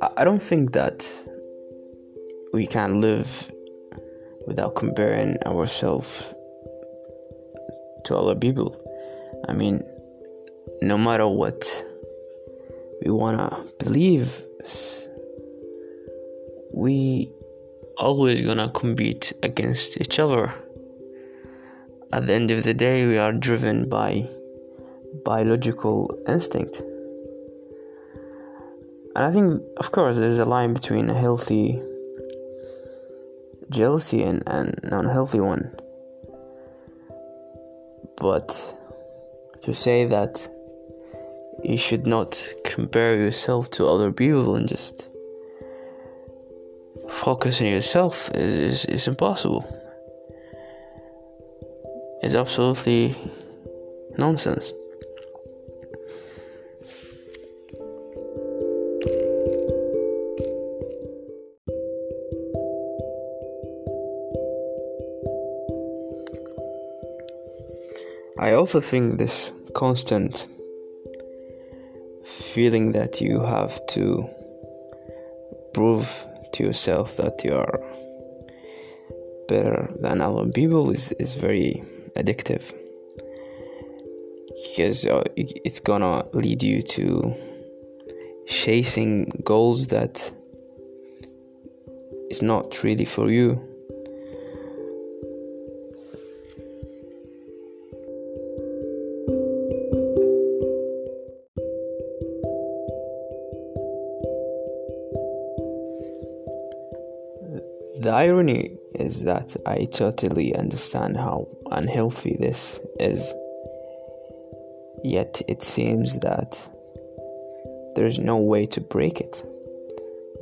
I don't think that we can live without comparing ourselves to other people. I mean, no matter what we wanna believe, we always gonna compete against each other. At the end of the day, we are driven by biological instinct. And I think, of course, there's a line between a healthy jealousy and an unhealthy one. But to say that you should not compare yourself to other people and just focus on yourself is impossible. It's absolutely nonsense. I also think this constant feeling that you have to prove to yourself that you are better than other people is very addictive, because it's gonna lead you to chasing goals that is not really for you. The irony is that I totally understand how unhealthy this is, yet it seems that there's no way to break it,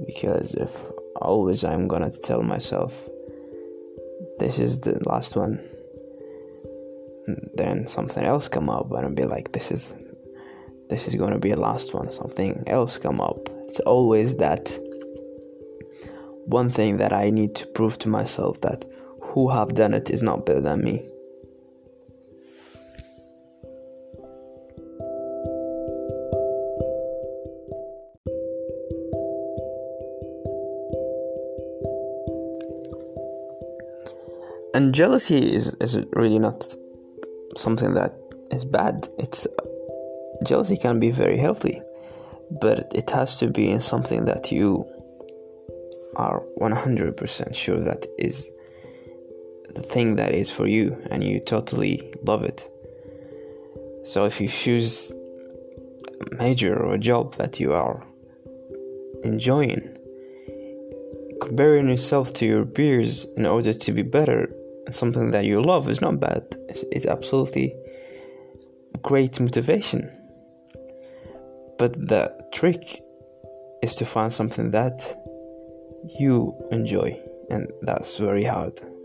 because if always I'm gonna tell myself this is the last one, then something else come up and I'll be like, this is gonna be a last one, something else come up. It's always that one thing that I need to prove to myself that who have done it is not better than me. And jealousy is really not something that is bad. Jealousy can be very healthy, but it has to be in something that you are 100% sure that is the thing that is for you and you totally love it. So if you choose a major or a job that you are enjoying, comparing yourself to your peers in order to be better at something that you love is not bad. It's absolutely great motivation. But the trick is to find something that you enjoy, and that's very hard.